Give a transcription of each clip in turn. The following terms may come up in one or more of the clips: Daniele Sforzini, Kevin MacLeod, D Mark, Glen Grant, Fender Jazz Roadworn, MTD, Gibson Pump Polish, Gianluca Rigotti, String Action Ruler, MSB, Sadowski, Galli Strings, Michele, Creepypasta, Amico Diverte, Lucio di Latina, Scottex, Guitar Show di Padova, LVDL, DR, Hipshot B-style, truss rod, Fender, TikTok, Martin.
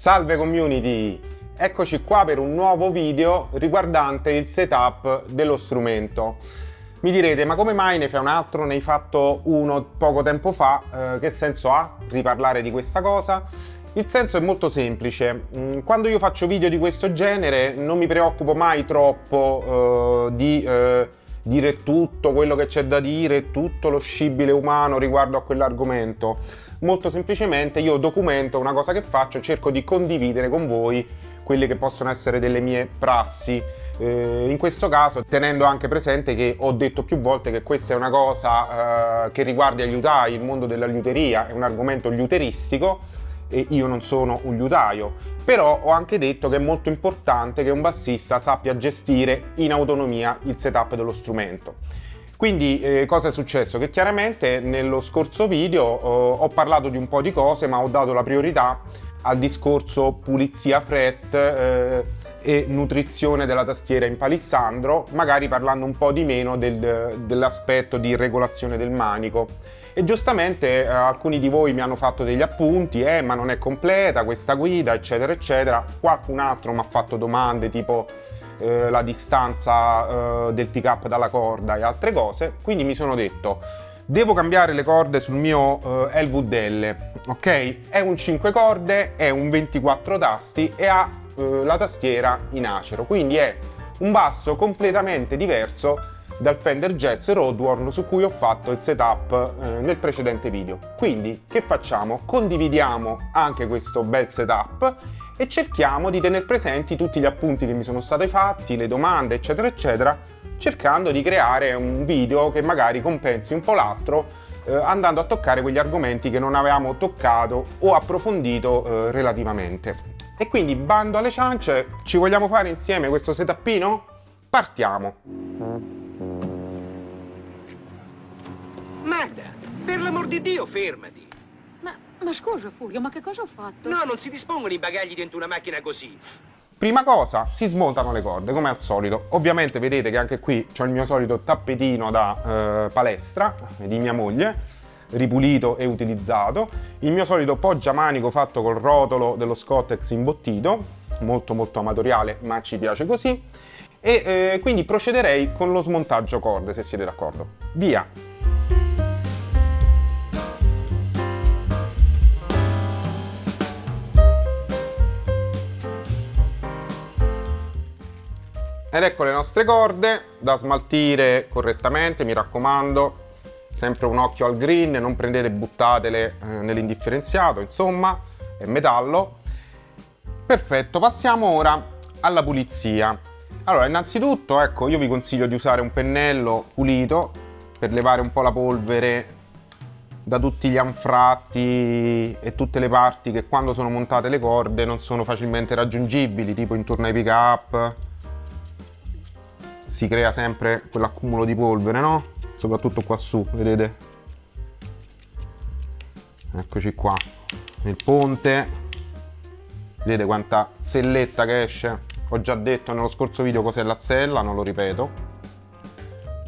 Salve community! Eccoci qua per un nuovo video riguardante il setup dello strumento. Mi direte, ma come mai ne fai un altro? Ne hai fatto uno poco tempo fa, che senso ha riparlare di questa cosa? Il senso è molto semplice. Quando io faccio video di questo genere non mi preoccupo mai troppo di dire tutto quello che c'è da dire, tutto lo scibile umano riguardo a quell'argomento. Molto semplicemente io documento una cosa che faccio e cerco di condividere con voi quelle che possono essere delle mie prassi, in questo caso tenendo anche presente che ho detto più volte che questa è una cosa che riguarda gli liutai, il mondo della liuteria, è un argomento liuteristico e io non sono un liutaio, però ho anche detto che è molto importante che un bassista sappia gestire in autonomia il setup dello strumento. Quindi cosa è successo? Che chiaramente nello scorso video ho parlato di un po' di cose, ma ho dato la priorità al discorso pulizia fret e nutrizione della tastiera in palissandro, magari parlando un po' di meno dell'aspetto di regolazione del manico. E giustamente alcuni di voi mi hanno fatto degli appunti, ma non è completa questa guida, eccetera eccetera. Qualcun altro mi ha fatto domande tipo la distanza del pick up dalla corda e altre cose, quindi mi sono detto devo cambiare le corde sul mio LVDL, ok? È un 5 corde, è un 24 tasti e ha la tastiera in acero, quindi è un basso completamente diverso dal Fender Jazz Roadworn su cui ho fatto il setup nel precedente video. Quindi che facciamo? Condividiamo anche questo bel setup e cerchiamo di tenere presenti tutti gli appunti che mi sono stati fatti, le domande eccetera eccetera, cercando di creare un video che magari compensi un po' l'altro, andando a toccare quegli argomenti che non avevamo toccato o approfondito relativamente. E quindi bando alle ciance, ci vogliamo fare insieme questo setupino? Partiamo! Magda, per l'amor di Dio, fermati! Ma scusa Furio, ma che cosa ho fatto? No, non si dispongono i bagagli dentro una macchina così! Prima cosa, si smontano le corde, come al solito. Ovviamente vedete che anche qui c'ho il mio solito tappetino da palestra, di mia moglie, ripulito e utilizzato. Il mio solito poggiamanico fatto col rotolo dello Scottex imbottito, molto molto amatoriale, ma ci piace così. E quindi procederei con lo smontaggio corde, se siete d'accordo. Via! Ed ecco le nostre corde da smaltire correttamente, mi raccomando, sempre un occhio al green, non prendete e buttatele nell'indifferenziato, insomma, è metallo. Perfetto, passiamo ora alla pulizia. Allora, innanzitutto, ecco, io vi consiglio di usare un pennello pulito per levare un po' la polvere da tutti gli anfratti e tutte le parti che quando sono montate le corde non sono facilmente raggiungibili, tipo intorno ai pick up. Si crea sempre quell'accumulo di polvere, no? Soprattutto qua su, vedete? Eccoci qua, nel ponte. Vedete quanta selletta che esce? Ho già detto nello scorso video cos'è la sella, non lo ripeto.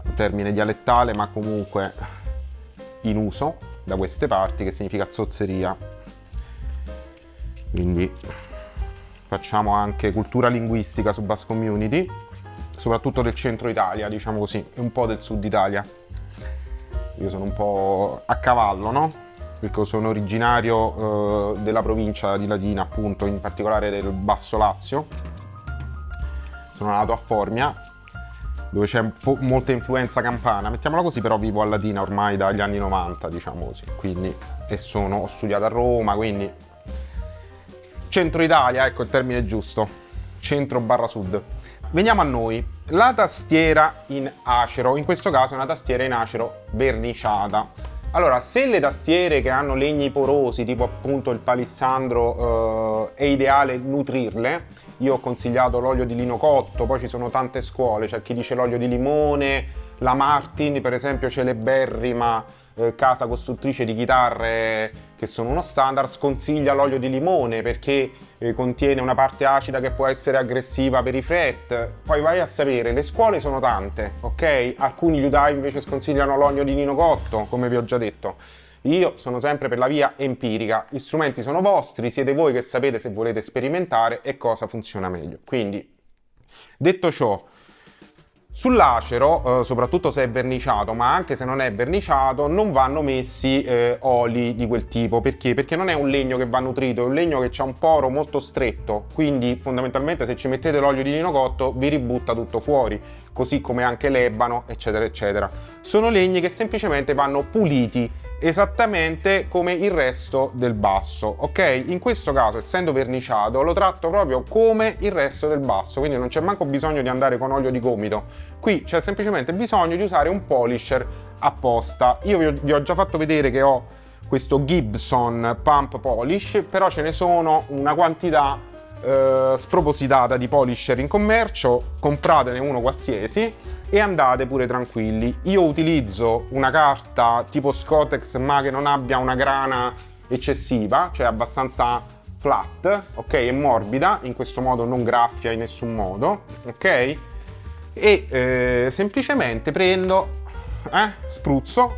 Un termine dialettale, ma comunque in uso da queste parti, che significa zozzeria. Quindi facciamo anche cultura linguistica su Bass Community, soprattutto del centro Italia, diciamo così, e un po' del sud Italia. Io sono un po' a cavallo, no? Perché sono originario della provincia di Latina, appunto, in particolare del Basso Lazio. Sono nato a Formia, dove c'è molta influenza campana, mettiamola così, però vivo a Latina ormai dagli anni 90, diciamo così, quindi, ho studiato a Roma, quindi centro Italia, ecco il termine giusto, centro barra sud. Veniamo a noi, la tastiera in acero, in questo caso è una tastiera in acero verniciata. Allora, se le tastiere che hanno legni porosi, tipo appunto il palissandro, è ideale nutrirle, io ho consigliato l'olio di lino cotto, poi ci sono tante scuole, c'è chi dice l'olio di limone, la Martin per esempio, celeberrima casa costruttrice di chitarre che sono uno standard, sconsiglia l'olio di limone perché contiene una parte acida che può essere aggressiva per i fret. Poi vai a sapere, le scuole sono tante, ok? Alcuni liutai invece sconsigliano l'olio di lino cotto, come vi ho già detto. Io sono sempre per la via empirica, gli strumenti sono vostri, siete voi che sapete se volete sperimentare e cosa funziona meglio. Quindi, detto ciò, sull'acero, soprattutto se è verniciato, ma anche se non è verniciato, non vanno messi oli di quel tipo. Perché? Perché non è un legno che va nutrito, è un legno che ha un poro molto stretto, quindi fondamentalmente se ci mettete l'olio di lino cotto vi ributta tutto fuori, così come anche l'ebano, eccetera eccetera. Sono legni che semplicemente vanno puliti esattamente come il resto del basso, ok? In questo caso, essendo verniciato, lo tratto proprio come il resto del basso, quindi non c'è manco bisogno di andare con olio di gomito. Qui c'è semplicemente bisogno di usare un polisher apposta. Io vi ho già fatto vedere che ho questo Gibson Pump Polish, però ce ne sono una quantità spropositata di polisher in commercio, compratene uno qualsiasi e andate pure tranquilli. Io utilizzo una carta tipo Scotex, ma che non abbia una grana eccessiva, cioè abbastanza flat, ok, e morbida, in questo modo non graffia in nessun modo, ok, e semplicemente prendo, spruzzo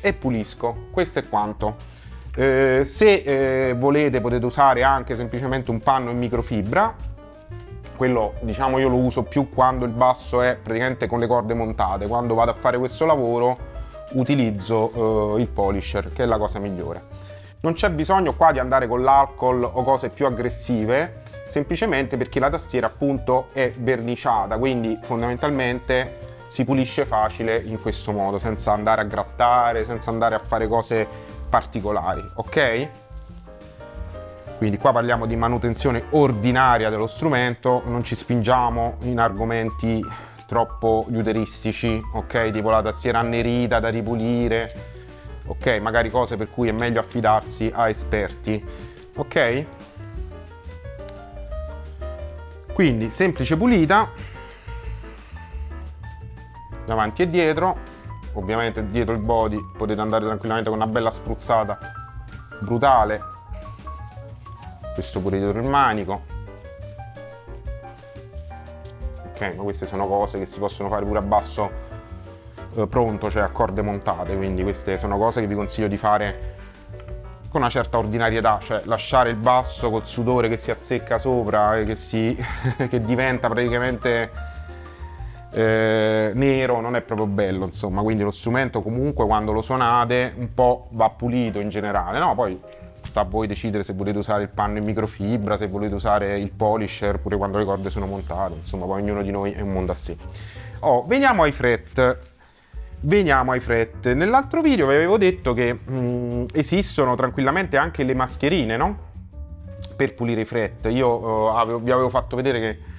e pulisco. Questo è quanto. Se volete potete usare anche semplicemente un panno in microfibra, quello diciamo io lo uso più quando il basso è praticamente con le corde montate, quando vado a fare questo lavoro utilizzo il polisher, che è la cosa migliore. Non c'è bisogno qua di andare con l'alcol o cose più aggressive, semplicemente perché la tastiera appunto è verniciata, quindi fondamentalmente si pulisce facile in questo modo, senza andare a grattare, senza andare a fare cose particolari, ok? Quindi qua parliamo di manutenzione ordinaria dello strumento, non ci spingiamo in argomenti troppo euteristici, ok? Tipo la tastiera annerita da ripulire, ok? Magari cose per cui è meglio affidarsi a esperti, ok? Quindi semplice pulita davanti e dietro. Ovviamente dietro il body potete andare tranquillamente con una bella spruzzata brutale, questo pure dietro il manico, ok, ma queste sono cose che si possono fare pure a basso pronto, cioè a corde montate, quindi queste sono cose che vi consiglio di fare con una certa ordinarietà, cioè lasciare il basso col sudore che si azzecca sopra e che diventa praticamente nero, non è proprio bello, insomma. Quindi lo strumento comunque quando lo suonate un po' va pulito in generale, no? Poi sta a voi decidere se volete usare il panno in microfibra, se volete usare il polisher pure quando le corde sono montate, insomma poi ognuno di noi è un mondo a sé. Veniamo ai fret. Nell'altro video vi avevo detto che esistono tranquillamente anche le mascherine, no? Per pulire i fret. Io vi avevo fatto vedere che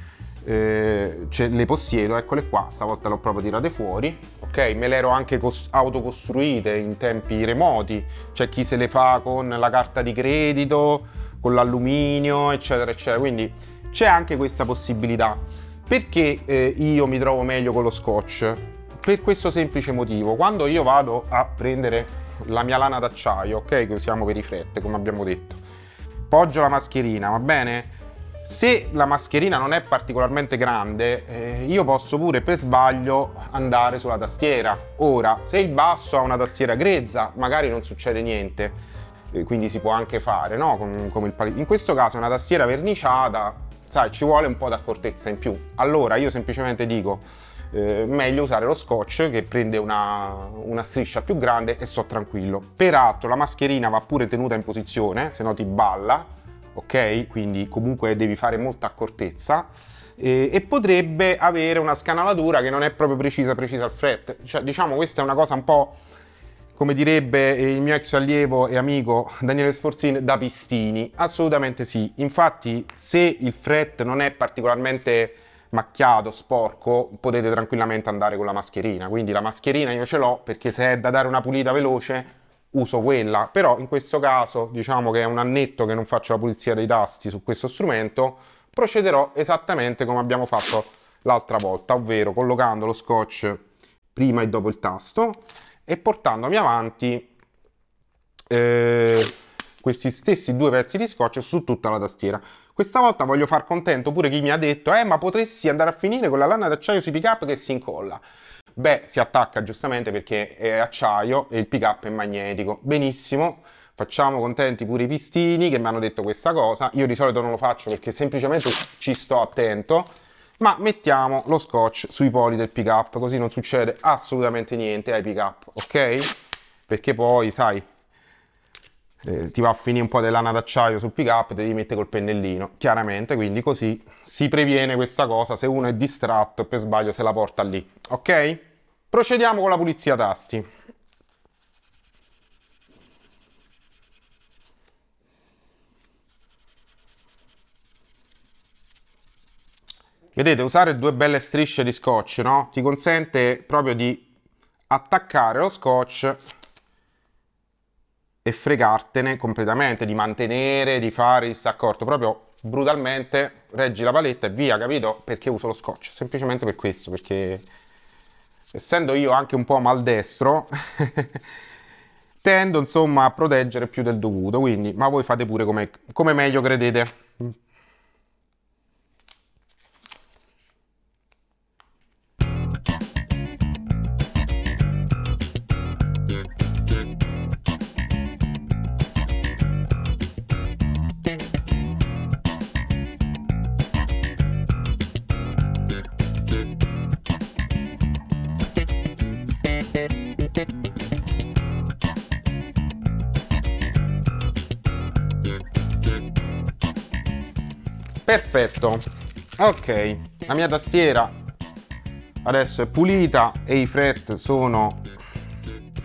le possiedo, eccole qua, stavolta le ho proprio tirate fuori, ok, me le ero anche autocostruite in tempi remoti, c'è chi se le fa con la carta di credito, con l'alluminio, eccetera eccetera, quindi c'è anche questa possibilità. Perché io mi trovo meglio con lo scotch? Per questo semplice motivo: quando io vado a prendere la mia lana d'acciaio, ok, che usiamo per i fret, come abbiamo detto, poggio la mascherina, va bene? Se la mascherina non è particolarmente grande, io posso pure per sbaglio andare sulla tastiera. Ora, se il basso ha una tastiera grezza, magari non succede niente, quindi si può anche fare, no? In questo caso una tastiera verniciata, sai, ci vuole un po' d'accortezza in più. Allora io semplicemente dico, meglio usare lo scotch, che prende una striscia più grande e sto tranquillo. Peraltro la mascherina va pure tenuta in posizione, se no ti balla. Ok, quindi comunque devi fare molta accortezza e potrebbe avere una scanalatura che non è proprio precisa al fret, cioè diciamo questa è una cosa un po', come direbbe il mio ex allievo e amico Daniele Sforzini, da pistini. Assolutamente sì, infatti se il fret non è particolarmente macchiato, sporco, potete tranquillamente andare con la mascherina. Quindi la mascherina io ce l'ho perché se è da dare una pulita veloce uso quella, però in questo caso diciamo che è un annetto che non faccio la pulizia dei tasti su questo strumento, procederò esattamente come abbiamo fatto l'altra volta, ovvero collocando lo scotch prima e dopo il tasto e portandomi avanti questi stessi due pezzi di scotch su tutta la tastiera. Questa volta voglio far contento pure chi mi ha detto ma potresti andare a finire con la lana d'acciaio sui pick up che si incolla. Beh, si attacca giustamente perché è acciaio e il pick up è magnetico. Benissimo, facciamo contenti pure i pistini che mi hanno detto questa cosa. Io di solito non lo faccio perché semplicemente ci sto attento, ma mettiamo lo scotch sui poli del pick up, così non succede assolutamente niente ai pick up, ok? Perché poi, sai, ti va a finire un po' di lana d'acciaio sul pick up e te li mette col pennellino, chiaramente, quindi così si previene questa cosa se uno è distratto e per sbaglio se la porta lì, ok? Procediamo con la pulizia tasti. Vedete, usare due belle strisce di scotch, no? Ti consente proprio di attaccare lo scotch e fregartene completamente, di mantenere, di fare il staccorto, proprio brutalmente reggi la paletta e via, capito? Perché uso lo scotch? Semplicemente per questo, perché essendo io anche un po' maldestro tendo insomma a proteggere più del dovuto, quindi, ma voi fate pure come meglio credete. Perfetto, ok, la mia tastiera adesso è pulita e i fret sono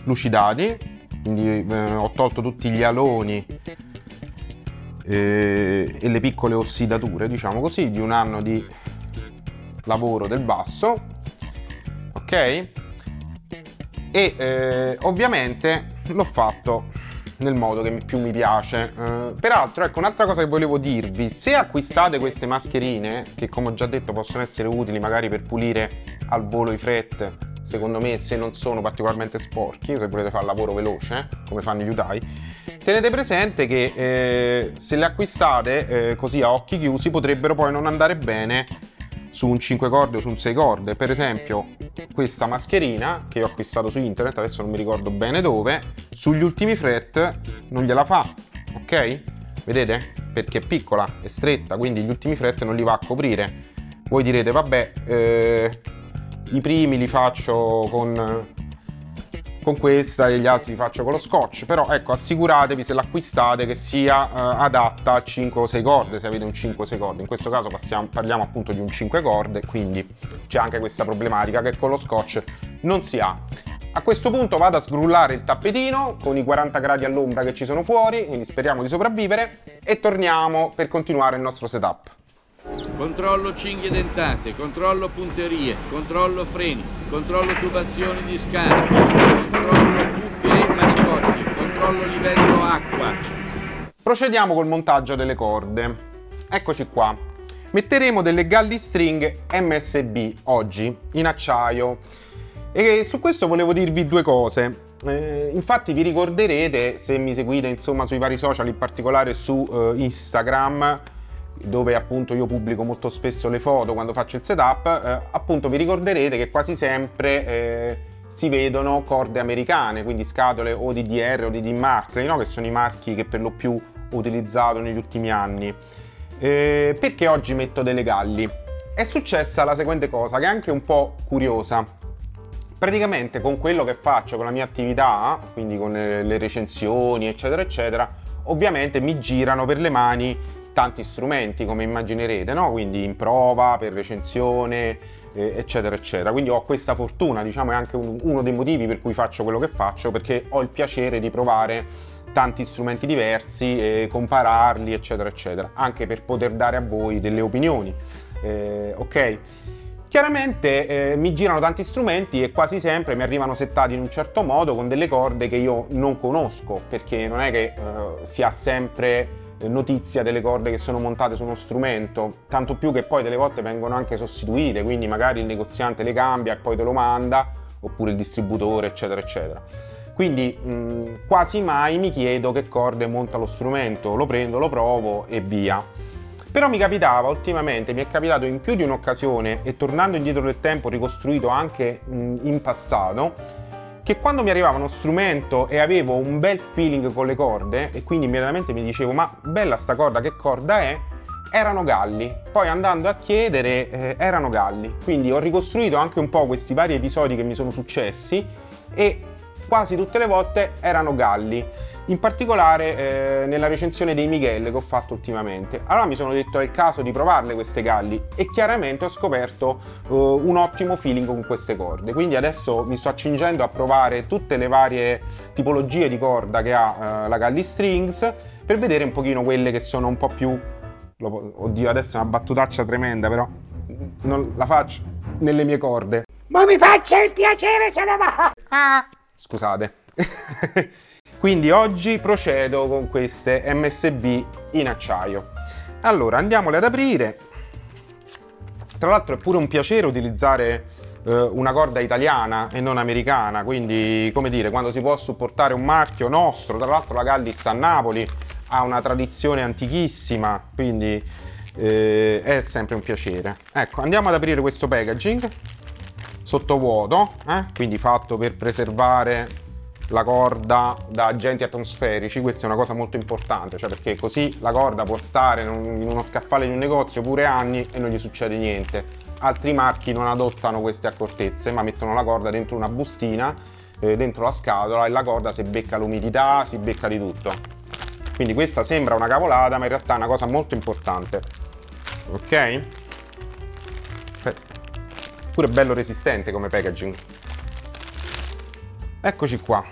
lucidati, quindi ho tolto tutti gli aloni e le piccole ossidature, diciamo così, di un anno di lavoro del basso, ok? E ovviamente l'ho fatto nel modo che più mi piace. Peraltro, ecco, un'altra cosa che volevo dirvi: se acquistate queste mascherine, che come ho già detto possono essere utili magari per pulire al volo i fret, secondo me, se non sono particolarmente sporchi, se volete fare lavoro veloce come fanno gli utai, tenete presente che se le acquistate così a occhi chiusi potrebbero poi non andare bene su un 5 corde o su un 6 corde. Per esempio questa mascherina che ho acquistato su internet, adesso non mi ricordo bene dove, sugli ultimi fret non gliela fa, ok? Vedete? Perché è piccola, è stretta, quindi gli ultimi fret non li va a coprire. Voi direte, vabbè, i primi li faccio con questa e gli altri li faccio con lo scotch, però ecco, assicuratevi se l'acquistate che sia adatta a 5 o 6 corde, se avete un 5 o 6 corde. In questo caso parliamo appunto di un 5 corde, quindi c'è anche questa problematica che con lo scotch non si ha. A questo punto vado a sgrullare il tappetino con i 40 gradi all'ombra che ci sono fuori, quindi speriamo di sopravvivere, e torniamo per continuare il nostro setup. Controllo cinghie dentate, controllo punterie, controllo freni, controllo tubazioni di scarico, controllo cuffie e manicotti, controllo livello acqua. Procediamo col montaggio delle corde. Eccoci qua. Metteremo delle Galli String MSB oggi in acciaio, e su questo volevo dirvi due cose. Infatti vi ricorderete, se mi seguite insomma sui vari social, in particolare su Instagram, dove appunto io pubblico molto spesso le foto quando faccio il setup, appunto vi ricorderete che quasi sempre si vedono corde americane, quindi scatole o di DR o di D Mark, no? Che sono i marchi che per lo più ho utilizzato negli ultimi anni. Perché oggi metto delle Galli? È successa la seguente cosa, che è anche un po' curiosa. Praticamente con quello che faccio, con la mia attività, quindi con le recensioni eccetera eccetera, ovviamente mi girano per le mani tanti strumenti, come immaginerete, no? Quindi in prova, per recensione, eccetera eccetera. Quindi ho questa fortuna, diciamo, è anche uno dei motivi per cui faccio quello che faccio, perché ho il piacere di provare tanti strumenti diversi e compararli eccetera eccetera, anche per poter dare a voi delle opinioni, ok? Chiaramente mi girano tanti strumenti e quasi sempre mi arrivano settati in un certo modo, con delle corde che io non conosco, perché non è che si ha sempre notizia delle corde che sono montate su uno strumento, tanto più che poi delle volte vengono anche sostituite, quindi magari il negoziante le cambia e poi te lo manda, oppure il distributore eccetera eccetera. Quindi quasi mai mi chiedo che corde monta lo strumento, lo prendo, lo provo e via. Però mi capitava ultimamente, mi è capitato in più di un'occasione, e tornando indietro nel tempo ricostruito anche in passato, che quando mi arrivava uno strumento e avevo un bel feeling con le corde e quindi immediatamente mi dicevo ma bella sta corda, che corda è? Erano Galli. Poi andando a chiedere erano Galli. Quindi ho ricostruito anche un po' questi vari episodi che mi sono successi e quasi tutte le volte erano Galli, in particolare nella recensione dei Michele che ho fatto ultimamente. Allora mi sono detto è il caso di provarle queste Galli e chiaramente ho scoperto un ottimo feeling con queste corde, quindi adesso mi sto accingendo a provare tutte le varie tipologie di corda che ha la Galli Strings per vedere un pochino quelle che sono un po' più... Oddio, adesso è una battutaccia tremenda, però non la faccio nelle mie corde. Ma mi faccia il piacere se la va! Ah. Scusate. Quindi oggi procedo con queste MSB in acciaio. Allora andiamole ad aprire. Tra l'altro è pure un piacere utilizzare una corda italiana e non americana, quindi come dire, quando si può supportare un marchio nostro. Tra l'altro la Galli sta a Napoli, ha una tradizione antichissima, quindi è sempre un piacere. Ecco, andiamo ad aprire questo packaging sottovuoto, quindi fatto per preservare la corda da agenti atmosferici. Questa è una cosa molto importante, cioè perché così la corda può stare in uno scaffale di un negozio pure anni e non gli succede niente. Altri marchi non adottano queste accortezze, ma mettono la corda dentro una bustina, dentro la scatola, e la corda si becca l'umidità, si becca di tutto. Quindi questa sembra una cavolata, ma in realtà è una cosa molto importante. Ok? Pure bello resistente come packaging. Eccoci qua.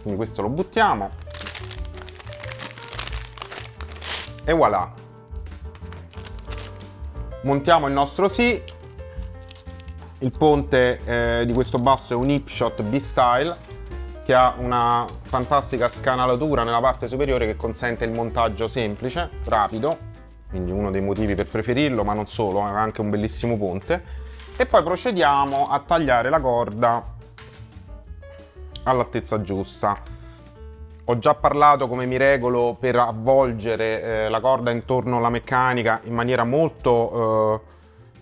Quindi questo lo buttiamo e voilà. Montiamo il nostro sì. Il ponte di questo basso è un Hipshot B-style che ha una fantastica scanalatura nella parte superiore che consente il montaggio semplice, rapido. Quindi uno dei motivi per preferirlo, ma non solo, è anche un bellissimo ponte. E poi procediamo a tagliare la corda all'altezza giusta. Ho già parlato come mi regolo per avvolgere la corda intorno alla meccanica in maniera molto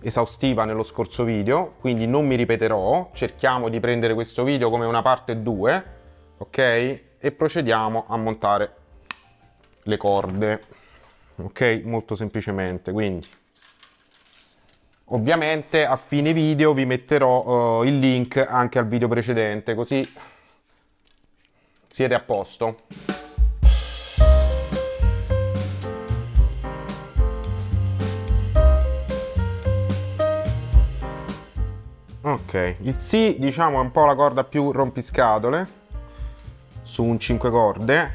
esaustiva nello scorso video, quindi non mi ripeterò. Cerchiamo di prendere questo video come una parte 2, ok? E procediamo a montare le corde. Ok, molto semplicemente. Quindi ovviamente a fine video vi metterò il link anche al video precedente, così siete a posto. Ok, il sì diciamo è un po' la corda più rompiscatole su un 5 corde,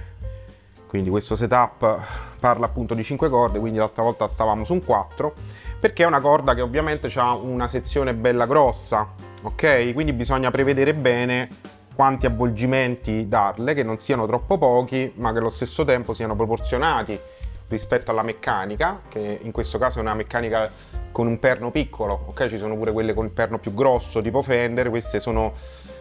quindi questo setup parla appunto di 5 corde, quindi l'altra volta stavamo su un 4, perché è una corda che ovviamente ha una sezione bella grossa, ok? Quindi bisogna prevedere bene quanti avvolgimenti darle, che non siano troppo pochi, ma che allo stesso tempo siano proporzionati rispetto alla meccanica, che in questo caso è una meccanica con un perno piccolo, ok? Ci sono pure quelle con il perno più grosso tipo Fender, queste sono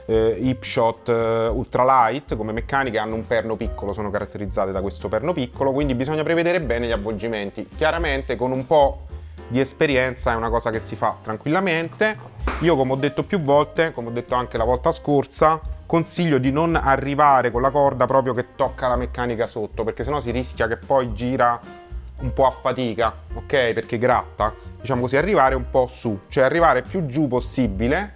Hipshot ultralight come meccaniche, hanno un perno piccolo, sono caratterizzate da questo perno piccolo, quindi bisogna prevedere bene gli avvolgimenti. Chiaramente con un po' di esperienza è una cosa che si fa tranquillamente. Io, come ho detto più volte, come ho detto anche la volta scorsa, consiglio di non arrivare con la corda proprio che tocca la meccanica sotto, perché sennò si rischia che poi gira un po' a fatica, ok? Perché gratta, diciamo così. Arrivare un po' su, cioè arrivare più giù possibile,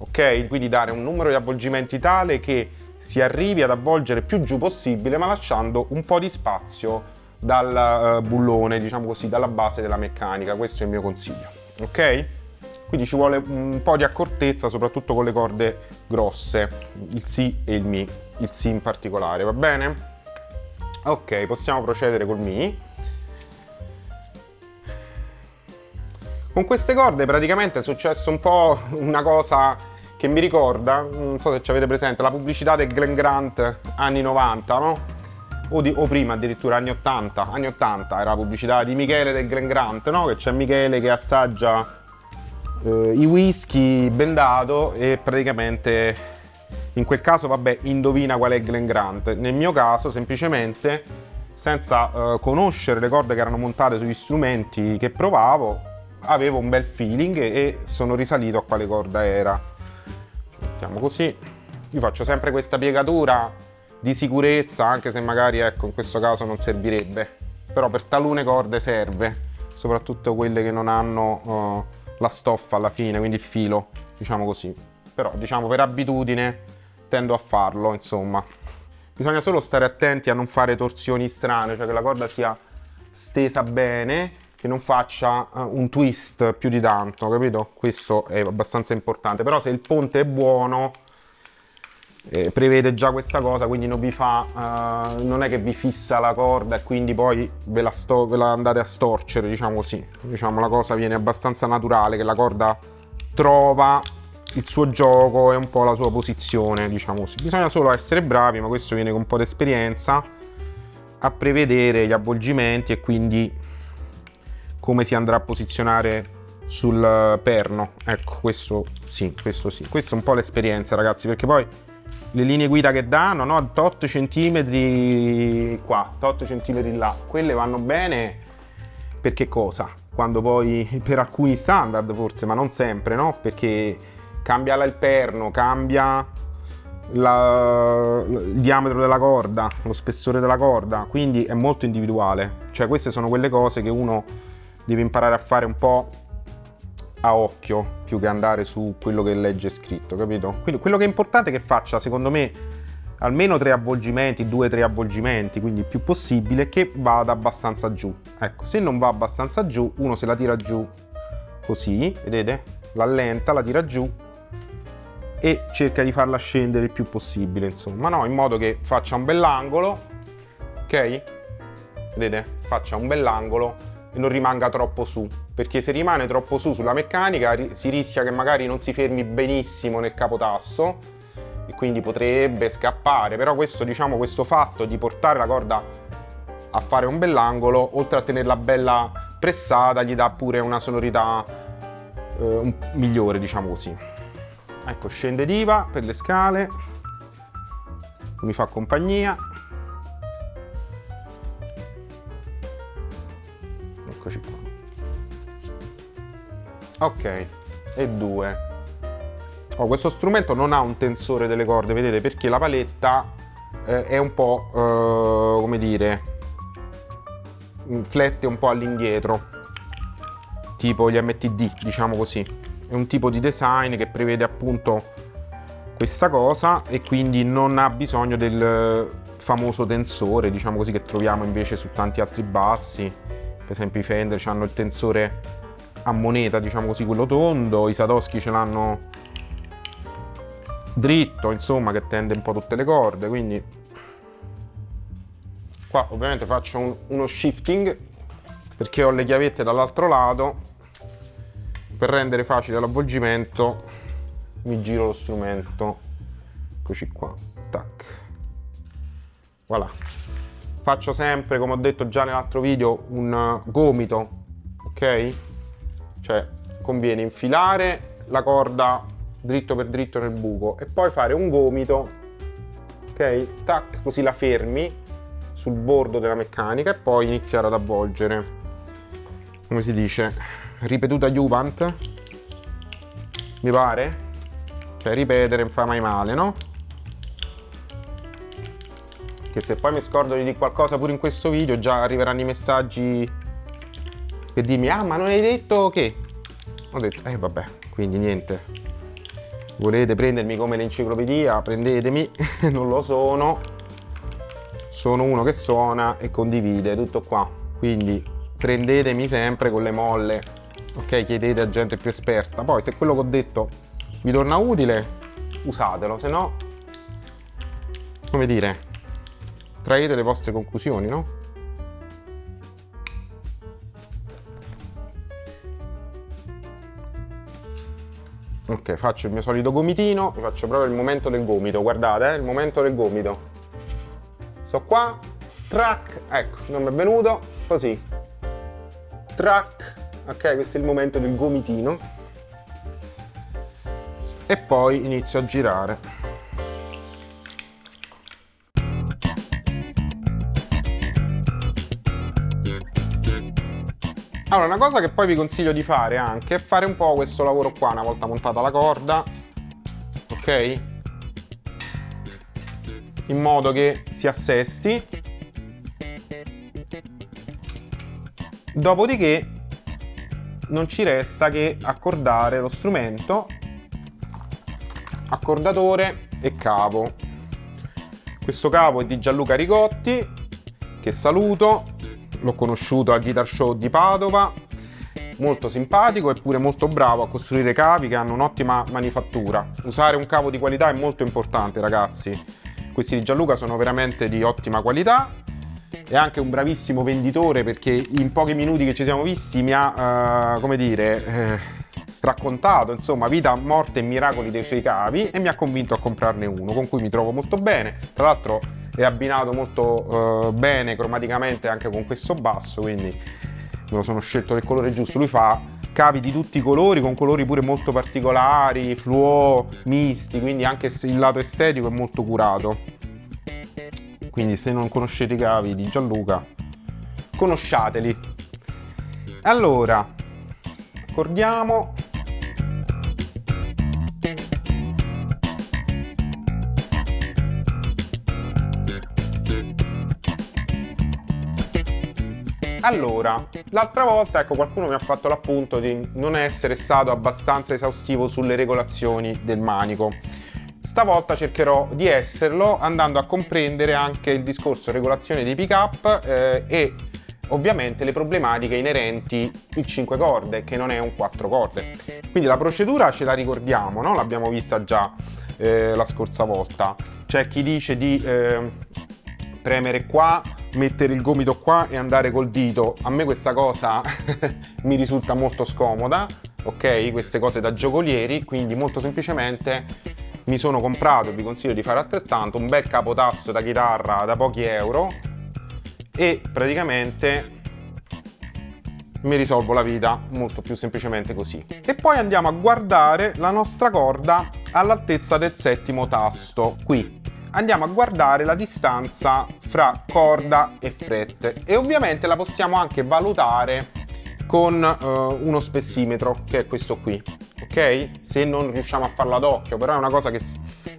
ok? Quindi dare un numero di avvolgimenti tale che si arrivi ad avvolgere più giù possibile, ma lasciando un po' di spazio dal bullone, diciamo così, dalla base della meccanica. Questo è il mio consiglio, ok? Quindi ci vuole un po' di accortezza, soprattutto con le corde grosse, il si e il mi, il si in particolare, va bene? Ok, possiamo procedere col mi. Con queste corde praticamente è successo un po' una cosa che mi ricorda, non so se ci avete presente, la pubblicità del Glen Grant anni 90, no? O prima addirittura, anni 80. Anni 80 era la pubblicità di Michele del Glen Grant, no? Che c'è Michele che assaggia i whisky bendato e praticamente, in quel caso, vabbè, indovina qual è Glen Grant. Nel mio caso semplicemente senza conoscere le corde che erano montate sugli strumenti che provavo, avevo un bel feeling e sono risalito a quale corda era. Mettiamo così. Io faccio sempre questa piegatura di sicurezza, anche se magari, ecco, in questo caso non servirebbe, però per talune corde serve, soprattutto quelle che non hanno la stoffa alla fine, quindi il filo, diciamo così. Però diciamo per abitudine tendo a farlo, insomma. Bisogna solo stare attenti a non fare torsioni strane, cioè che la corda sia stesa bene, che non faccia un twist più di tanto, capito? Questo è abbastanza importante. Però se il ponte è buono, prevede già questa cosa, quindi non vi fa, non è che vi fissa la corda e quindi poi ve la andate a storcere, diciamo così. Diciamo la cosa viene abbastanza naturale, che la corda trova il suo gioco e un po' la sua posizione, diciamo così. Bisogna solo essere bravi, ma questo viene con un po' di esperienza, a prevedere gli avvolgimenti e quindi come si andrà a posizionare sul perno. Ecco, questo sì, questo sì. Questa è un po' l'esperienza, ragazzi, perché poi le linee guida che danno, no? 8 cm qua, 8 cm là, quelle vanno bene perché cosa? Quando poi, per alcuni standard forse, ma non sempre, no? Perché cambia il perno, cambia il diametro della corda, lo spessore della corda, quindi è molto individuale. Cioè queste sono quelle cose che uno deve imparare a fare un po' a occhio, più che andare su quello che legge scritto, capito? Quindi quello che è importante è che faccia, secondo me, almeno 3 avvolgimenti, 2-3 avvolgimenti, quindi il più possibile, che vada abbastanza giù. Ecco, se non va abbastanza giù, uno se la tira giù così, vedete? L'allenta, la tira giù e cerca di farla scendere il più possibile, insomma, no? In modo che faccia un bell'angolo, ok? Vedete? Faccia un bell'angolo e non rimanga troppo su, perché se rimane troppo su sulla meccanica si rischia che magari non si fermi benissimo nel capotasto e quindi potrebbe scappare. Però questo, diciamo, questo fatto di portare la corda a fare un bell'angolo, oltre a tenerla bella pressata, gli dà pure una sonorità migliore, diciamo così. Ecco, scende diva per le scale, mi fa compagnia. Eccoci qua. Ok, e 2. Oh, questo strumento non ha un tensore delle corde, vedete, perché la paletta è un po' come dire, flette un po' all'indietro, tipo gli MTD, diciamo così. È un tipo di design che prevede appunto questa cosa e quindi non ha bisogno del famoso tensore, diciamo così, che troviamo invece su tanti altri bassi. Per esempio i Fender hanno il tensore a moneta, diciamo così, quello tondo, i Sadowski ce l'hanno dritto, insomma, che tende un po' tutte le corde. Quindi qua ovviamente faccio uno shifting, perché ho le chiavette dall'altro lato. Per rendere facile l'avvolgimento mi giro lo strumento, eccoci qua, tac, voilà. Faccio sempre, come ho detto già nell'altro video, un gomito, ok? Cioè conviene infilare la corda dritto per dritto nel buco e poi fare un gomito, ok? Tac, così la fermi sul bordo della meccanica e poi iniziare ad avvolgere. Come si dice, ripetuta juvant, mi pare? Cioè ripetere non fa mai male, no? Che se poi mi scordo di qualcosa pure in questo video, già arriveranno i messaggi per dirmi: ah, ma non hai detto che? Ho detto, vabbè, quindi niente. Volete prendermi come l'enciclopedia? Prendetemi, non lo sono. Sono uno che suona e condivide, tutto qua. Quindi prendetemi sempre con le molle, ok? Chiedete a gente più esperta. Poi se quello che ho detto vi torna utile, usatelo, se no, come dire, traete le vostre conclusioni, no? Ok, faccio il mio solito gomitino, faccio proprio il momento del gomito, guardate, il momento del gomito. Sto qua, track, ecco, non mi è venuto, così. Track, ok, questo è il momento del gomitino e poi inizio a girare. Allora, una cosa che poi vi consiglio di fare anche è fare un po' questo lavoro qua una volta montata la corda, ok? In modo che si assesti. Dopodiché non ci resta che accordare lo strumento, accordatore e cavo. Questo cavo è di Gianluca Rigotti, che saluto. L'ho conosciuto al Guitar Show di Padova, molto simpatico eppure molto bravo a costruire cavi che hanno un'ottima manifattura. Usare un cavo di qualità è molto importante, ragazzi. Questi di Gianluca sono veramente di ottima qualità. È anche un bravissimo venditore, perché in pochi minuti che ci siamo visti mi ha, come dire, raccontato, insomma, vita, morte e miracoli dei suoi cavi, e mi ha convinto a comprarne uno con cui mi trovo molto bene. Tra l'altro è abbinato molto bene cromaticamente anche con questo basso, quindi me lo sono scelto nel colore giusto. Lui fa cavi di tutti i colori, con colori pure molto particolari, fluo, misti, quindi anche il lato estetico è molto curato. Quindi se non conoscete i cavi di Gianluca, conosciateli. Allora, accordiamo. Allora, l'altra volta, ecco, qualcuno mi ha fatto l'appunto di non essere stato abbastanza esaustivo sulle regolazioni del manico. Stavolta cercherò di esserlo, andando a comprendere anche il discorso regolazione dei pick up e ovviamente le problematiche inerenti il 5 corde, che non è un 4 corde. Quindi la procedura ce la ricordiamo, no? L'abbiamo vista già la scorsa volta. C'è chi dice di premere qua, mettere il gomito qua e andare col dito. A me questa cosa mi risulta molto scomoda, ok? Queste cose da giocolieri, quindi molto semplicemente mi sono comprato, e vi consiglio di fare altrettanto, un bel capotasto da chitarra da pochi euro e praticamente mi risolvo la vita molto più semplicemente così. E poi andiamo a guardare la nostra corda all'altezza del settimo tasto, qui. Andiamo a guardare la distanza fra corda e frette, e ovviamente la possiamo anche valutare con uno spessimetro, che è questo qui, ok? Se non riusciamo a farlo ad occhio, però è una cosa che,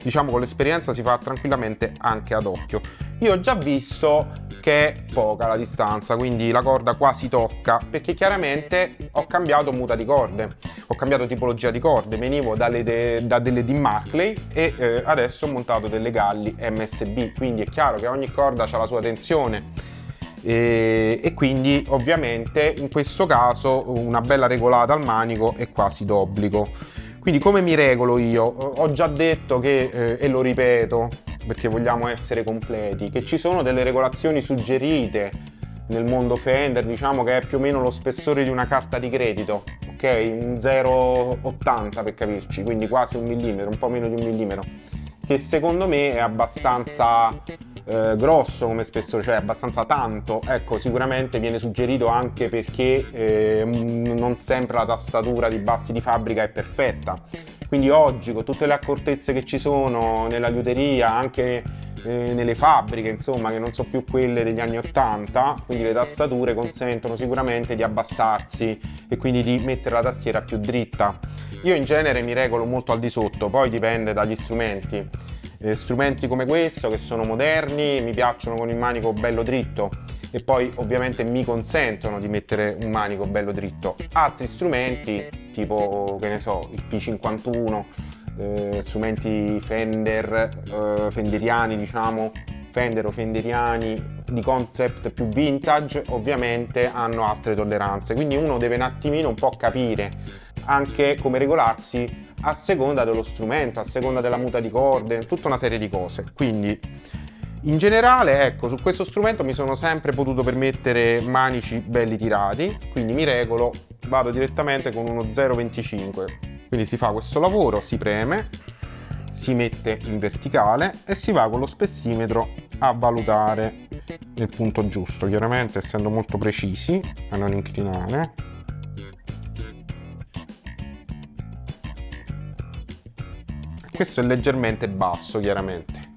diciamo, con l'esperienza si fa tranquillamente anche ad occhio. Io ho già visto che è poca la distanza, quindi la corda quasi tocca, perché chiaramente ho cambiato muta di corde, ho cambiato tipologia di corde, venivo da delle D Mark e adesso ho montato delle Galli MSB, quindi è chiaro che ogni corda ha la sua tensione e quindi ovviamente in questo caso una bella regolata al manico è quasi d'obbligo. Quindi come mi regolo io? Ho già detto che, e lo ripeto perché vogliamo essere completi, che ci sono delle regolazioni suggerite nel mondo Fender, diciamo che è più o meno lo spessore di una carta di credito, ok? Un 0,80 per capirci, quindi quasi un millimetro, un po' meno di un millimetro, che secondo me è abbastanza grosso come spessore, cioè abbastanza tanto, ecco. Sicuramente viene suggerito anche perché non sempre la tastatura di bassi di fabbrica è perfetta, quindi oggi con tutte le accortezze che ci sono nella liuteria, anche nelle fabbriche, insomma, che non sono più quelle degli anni 80, quindi le tastature consentono sicuramente di abbassarsi e quindi di mettere la tastiera più dritta. Io in genere mi regolo molto al di sotto, poi dipende dagli strumenti. Strumenti come questo, che sono moderni, mi piacciono con il manico bello dritto e poi ovviamente mi consentono di mettere un manico bello dritto. Altri strumenti, tipo, che ne so, il P51, strumenti Fender, fenderiani, diciamo, Fender o fenderiani di concept più vintage, ovviamente hanno altre tolleranze, quindi uno deve un attimino un po' capire anche come regolarsi a seconda dello strumento, a seconda della muta di corde, tutta una serie di cose. Quindi in generale, ecco, su questo strumento mi sono sempre potuto permettere manici belli tirati, quindi mi regolo, vado direttamente con uno 0,25. Quindi si fa questo lavoro, si preme, si mette in verticale e si va con lo spessimetro a valutare nel punto giusto, chiaramente essendo molto precisi, a non inclinare. Questo è leggermente basso, chiaramente.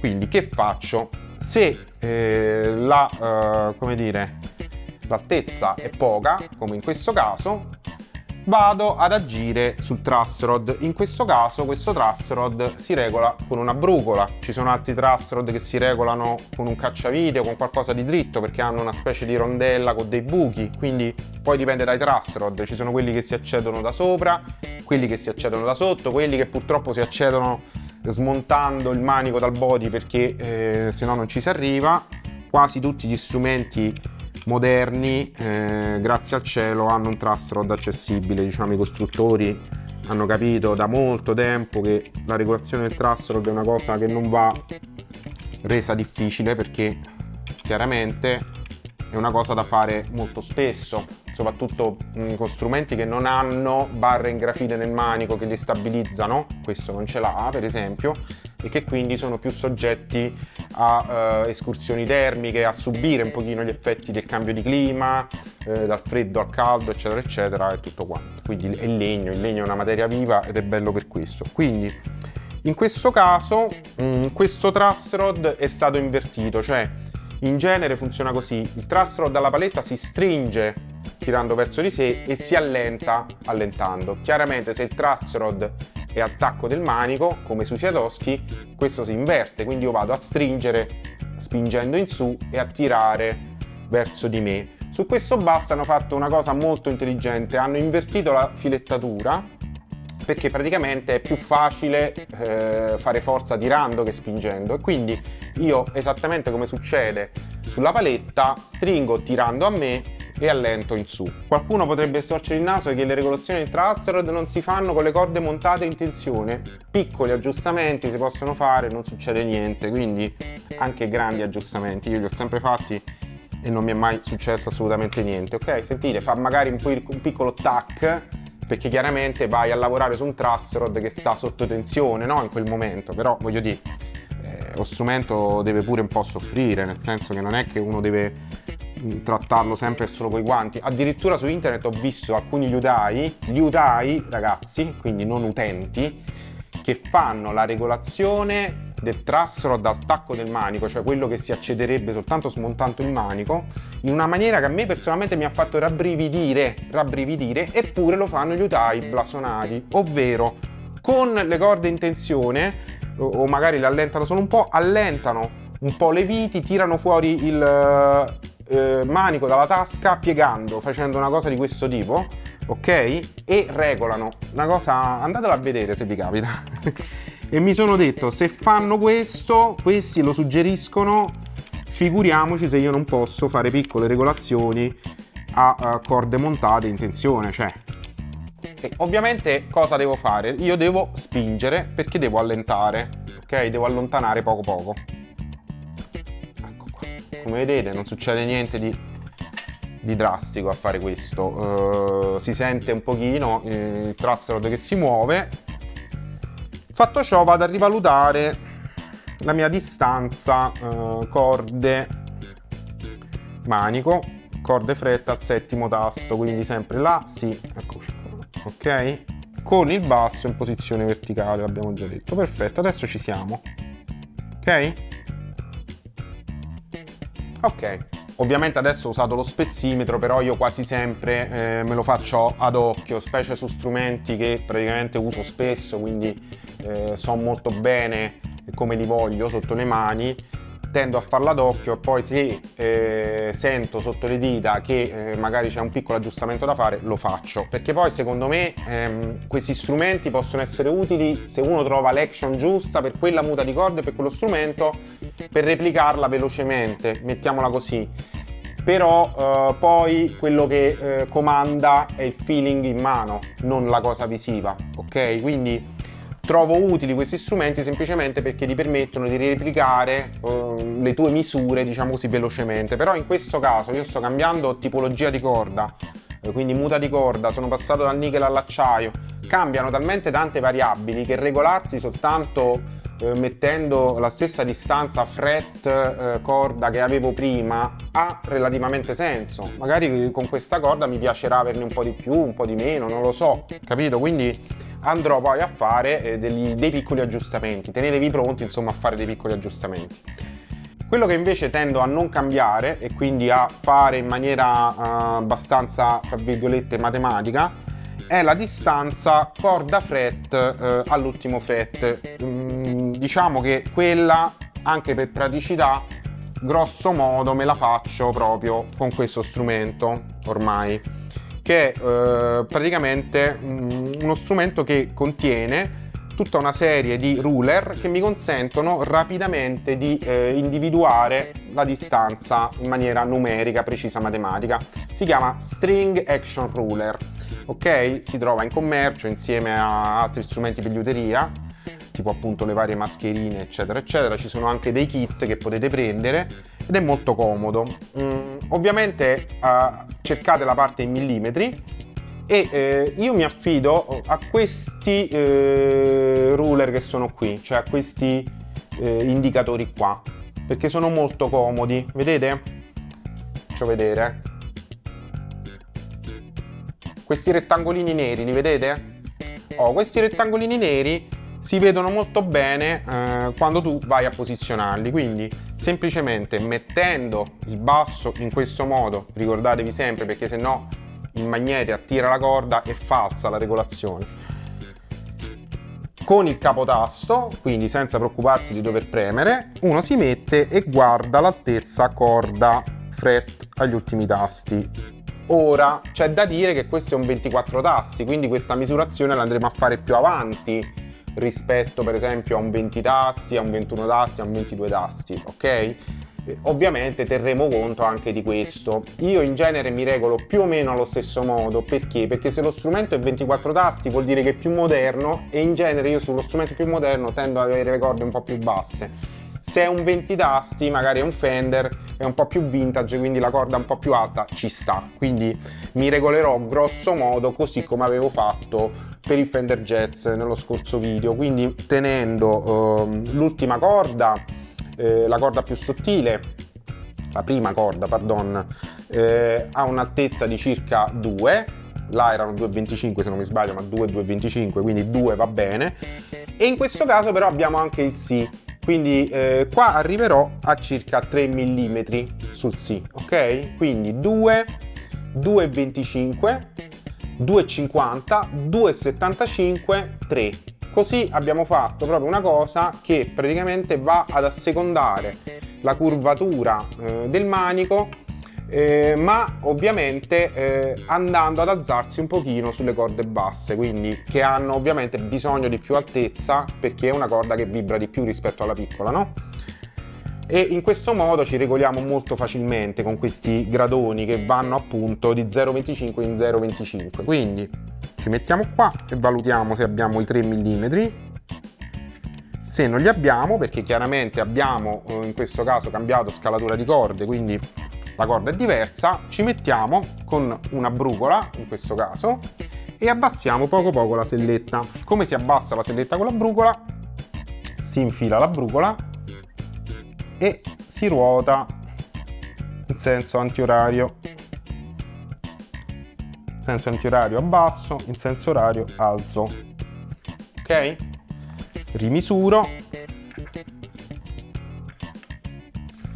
Quindi che faccio? Se la, come dire, l'altezza è poca, come in questo caso, vado ad agire sul truss rod. In questo caso questo truss rod si regola con una brucola. Ci sono altri truss rod che si regolano con un cacciavite o con qualcosa di dritto perché hanno una specie di rondella con dei buchi, quindi poi dipende dai truss rod. Ci sono quelli che si accedono da sopra, quelli che si accedono da sotto, quelli che purtroppo si accedono smontando il manico dal body perché se no non ci si arriva. Quasi tutti gli strumenti moderni, grazie al cielo, hanno un truss rod accessibile. Diciamo, i costruttori hanno capito da molto tempo che la regolazione del truss rod è una cosa che non va resa difficile, perché chiaramente è una cosa da fare molto spesso, soprattutto con strumenti che non hanno barre in grafite nel manico che li stabilizzano. Questo non ce l'ha, per esempio, e che quindi sono più soggetti a escursioni termiche, a subire un pochino gli effetti del cambio di clima, dal freddo al caldo, eccetera eccetera, e tutto quanto. Quindi è il legno è una materia viva ed è bello per questo. Quindi in questo caso questo truss rod è stato invertito, cioè in genere funziona così: il truss rod dalla paletta si stringe tirando verso di sé e si allenta allentando. Chiaramente se il truss rod e attacco del manico, come sui Sadowski, questo si inverte, quindi io vado a stringere spingendo in su e a tirare verso di me. Su questo basta, hanno fatto una cosa molto intelligente, hanno invertito la filettatura, perché praticamente è più facile fare forza tirando che spingendo, e quindi io, esattamente come succede sulla paletta, stringo tirando a me e allento in su. Qualcuno potrebbe storcere il naso che le regolazioni del truss rod non si fanno con le corde montate in tensione. Piccoli aggiustamenti si possono fare, non succede niente, quindi anche grandi aggiustamenti io li ho sempre fatti e non mi è mai successo assolutamente niente. Ok, sentite, fa magari un piccolo tac, perché chiaramente vai a lavorare su un truss rod che sta sotto tensione, no? In quel momento, però voglio dire, lo strumento deve pure un po' soffrire, nel senso che non è che uno deve trattarlo sempre solo coi guanti. Addirittura su internet ho visto alcuni liutai, ragazzi, quindi non utenti, che fanno la regolazione del truss rod dal tacco del manico, cioè quello che si accederebbe soltanto smontando il manico, in una maniera che a me personalmente mi ha fatto rabbrividire, eppure lo fanno i liutai blasonati, ovvero con le corde in tensione, o magari le allentano solo un po', allentano un po' le viti, tirano fuori il manico dalla tasca piegando, facendo una cosa di questo tipo, ok? E regolano una cosa, andatela a vedere se vi capita. E mi sono detto, se fanno questo, questi lo suggeriscono, figuriamoci se io non posso fare piccole regolazioni a corde montate in tensione, cioè. E ovviamente cosa devo fare? Io devo spingere perché devo allentare, ok? Devo allontanare poco poco. Come vedete non succede niente di drastico a fare questo, si sente un pochino il truss rod che si muove. Fatto ciò, vado a rivalutare la mia distanza corde manico, corde fretta al settimo tasto, quindi sempre là, sì, eccoci qua, ok? Con il basso in posizione verticale, l'abbiamo già detto, perfetto, adesso ci siamo, ok? Ok, ovviamente adesso ho usato lo spessimetro, però io quasi sempre me lo faccio ad occhio, specie su strumenti che praticamente uso spesso, quindi so molto bene come li voglio sotto le mani, tendo a farla ad occhio, e poi se sento sotto le dita che magari c'è un piccolo aggiustamento da fare, lo faccio, perché poi secondo me questi strumenti possono essere utili se uno trova l'action giusta per quella muta di corde, per quello strumento, per replicarla velocemente, mettiamola così. Però poi quello che comanda è il feeling in mano, non la cosa visiva, ok? Quindi trovo utili questi strumenti semplicemente perché ti permettono di replicare le tue misure, diciamo così, velocemente. Però in questo caso io sto cambiando tipologia di corda, quindi muta di corda, sono passato dal nichel all'acciaio, cambiano talmente tante variabili che regolarsi soltanto mettendo la stessa distanza fret corda che avevo prima ha relativamente senso. Magari con questa corda mi piacerà averne un po' di più, un po' di meno, non lo so, capito? Quindi andrò poi a fare dei piccoli aggiustamenti, tenetevi pronti insomma a fare dei piccoli aggiustamenti. Quello che invece tendo a non cambiare e quindi a fare in maniera abbastanza, tra virgolette, matematica, è la distanza corda fret all'ultimo fret. Diciamo che quella, anche per praticità, grosso modo me la faccio proprio con questo strumento ormai, che è praticamente uno strumento che contiene tutta una serie di ruler che mi consentono rapidamente di individuare la distanza in maniera numerica, precisa, matematica. Si chiama String Action Ruler, ok? Si trova in commercio insieme a altri strumenti per liuteria, tipo appunto le varie mascherine, eccetera, eccetera. Ci sono anche dei kit che potete prendere ed è molto comodo. Ovviamente cercate la parte in millimetri. E io mi affido a questi ruler che sono qui, cioè a questi indicatori qua, perché sono molto comodi. Vedete? Faccio vedere questi rettangolini neri, li vedete? Oh, questi rettangolini neri si vedono molto bene quando tu vai a posizionarli, quindi semplicemente mettendo il basso in questo modo, ricordatevi sempre, perché sennò il magnete attira la corda e falsa la regolazione, con il capotasto, quindi senza preoccuparsi di dover premere, uno si mette e guarda l'altezza corda fret agli ultimi tasti. Ora c'è da dire che questo è un 24 tasti, quindi questa misurazione la andremo a fare più avanti rispetto per esempio a un 20 tasti, a un 21 tasti, a un 22 tasti, ok? Ovviamente terremo conto anche di questo. Io in genere mi regolo più o meno allo stesso modo, perché? Perché se lo strumento è 24 tasti vuol dire che è più moderno e in genere io sullo strumento più moderno tendo ad avere le corde un po' più basse. Se è un 20 tasti magari è un Fender, è un po' più vintage, quindi la corda un po' più alta ci sta, quindi mi regolerò grosso modo così come avevo fatto per il Fender Jazz nello scorso video, quindi tenendo l'ultima corda, la corda più sottile, la prima corda, pardon, ha un'altezza di circa 2, là erano 2,25 se non mi sbaglio, ma 2,25, quindi 2 va bene. E in questo caso però abbiamo anche il Si, quindi qua arriverò a circa 3 mm sul Si, ok? Quindi 2, 2,25, 2,50, 2,75, 3. Così abbiamo fatto proprio una cosa che praticamente va ad assecondare la curvatura del manico, ma ovviamente andando ad alzarsi un pochino sulle corde basse, quindi che hanno ovviamente bisogno di più altezza perché è una corda che vibra di più rispetto alla piccola, no? E in questo modo ci regoliamo molto facilmente con questi gradoni che vanno appunto di 0,25 in 0,25. Quindi ci mettiamo qua e valutiamo se abbiamo i 3 mm. Se non li abbiamo, perché chiaramente abbiamo in questo caso cambiato scalatura di corde, quindi la corda è diversa, ci mettiamo con una brucola in questo caso e abbassiamo poco poco la selletta. Come si abbassa la selletta con la brucola? Si infila la brucola e si ruota in senso antiorario, senso antiorario abbasso, in senso orario alzo, ok? Rimisuro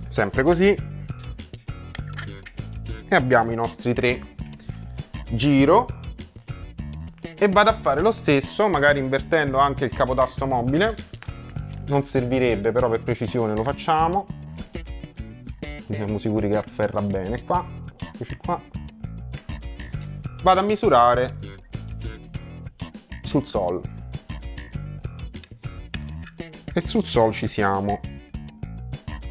sempre così e abbiamo i nostri 3. Giro e vado a fare lo stesso, magari invertendo anche il capotasto mobile. Non servirebbe, però per precisione lo facciamo. Siamo sicuri che afferra bene qua. Eccoci qua. Vado a misurare sul Sol. E sul Sol ci siamo.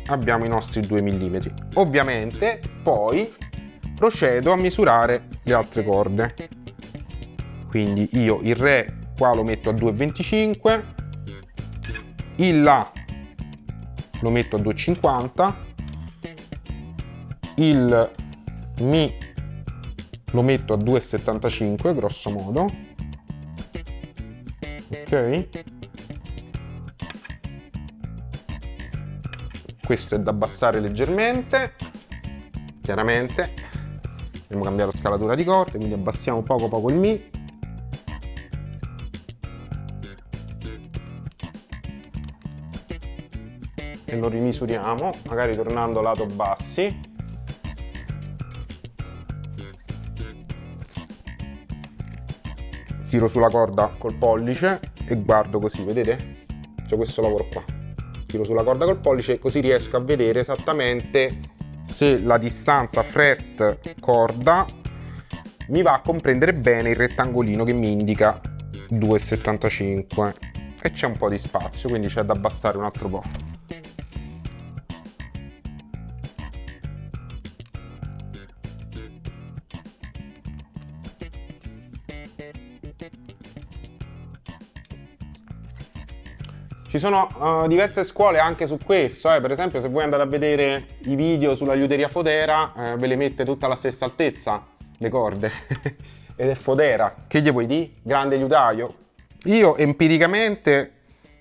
Abbiamo i nostri 2 mm. Ovviamente poi procedo a misurare le altre corde. Quindi io il Re qua lo metto a 2,25. Il La lo metto a 2,50, il Mi lo metto a 2,75 grosso modo, ok? Questo è da abbassare leggermente, chiaramente dobbiamo cambiare la scalatura di corde, quindi abbassiamo poco poco il Mi. e lo rimisuriamo, magari tornando lato bassi. Tiro sulla corda col pollice e guardo così, vedete? C'è questo lavoro qua. Tiro sulla corda col pollice e così riesco a vedere esattamente se la distanza fret-corda mi va a comprendere bene il rettangolino che mi indica 2,75 e c'è un po' di spazio, quindi c'è da abbassare un altro po'. Ci sono diverse scuole anche su questo, per esempio se voi andate a vedere i video sulla liuteria fodera ve le mette tutta alla stessa altezza, le corde, ed è fodera, che gli vuoi di? Grande liutaio. Io empiricamente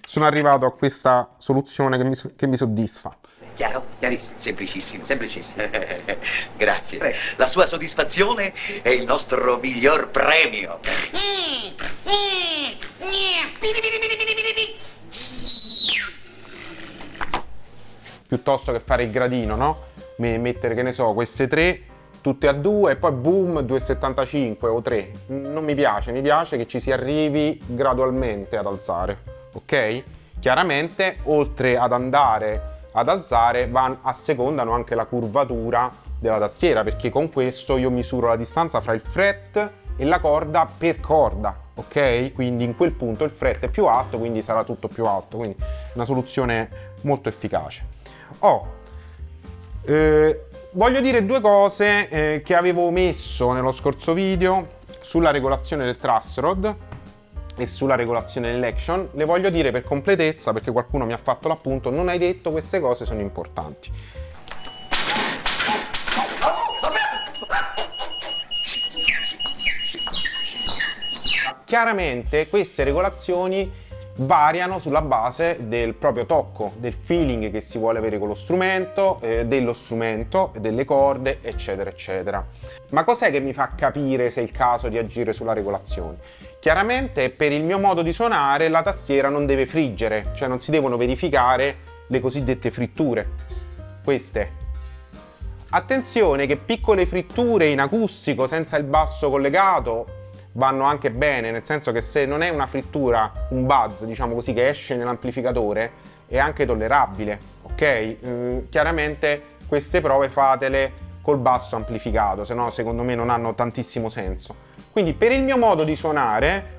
sono arrivato a questa soluzione che mi soddisfa. Chiaro? Chiarissimo. Semplicissimo. Semplicissimo. Grazie. Prego. La sua soddisfazione è il nostro miglior premio. Piuttosto che fare il gradino, no? Mettere, che ne so, queste tre, tutte a due e poi boom, 2,75 o 3. Non mi piace, mi piace che ci si arrivi gradualmente ad alzare, ok? Chiaramente, oltre ad andare ad alzare, van a secondano anche la curvatura della tastiera, perché con questo io misuro la distanza fra il fret e la corda per corda, ok? Quindi in quel punto il fret è più alto, quindi sarà tutto più alto, quindi una soluzione molto efficace. Voglio dire due cose che avevo omesso nello scorso video sulla regolazione del truss rod e sulla regolazione dell'action. Le voglio dire per completezza, perché qualcuno mi ha fatto l'appunto: non hai detto queste cose, sono importanti. Chiaramente queste regolazioni variano sulla base del proprio tocco, del feeling che si vuole avere con lo strumento, dello strumento, delle corde, eccetera eccetera. Ma cos'è che mi fa capire se è il caso di agire sulla regolazione? Chiaramente per il mio modo di suonare la tastiera non deve friggere, cioè non si devono verificare le cosiddette fritture. Queste. Attenzione che piccole fritture in acustico senza il basso collegato vanno anche bene, nel senso che se non è una frittura, un buzz, diciamo così, che esce nell'amplificatore, è anche tollerabile, ok? Chiaramente queste prove fatele col basso amplificato, se no secondo me non hanno tantissimo senso. Quindi per il mio modo di suonare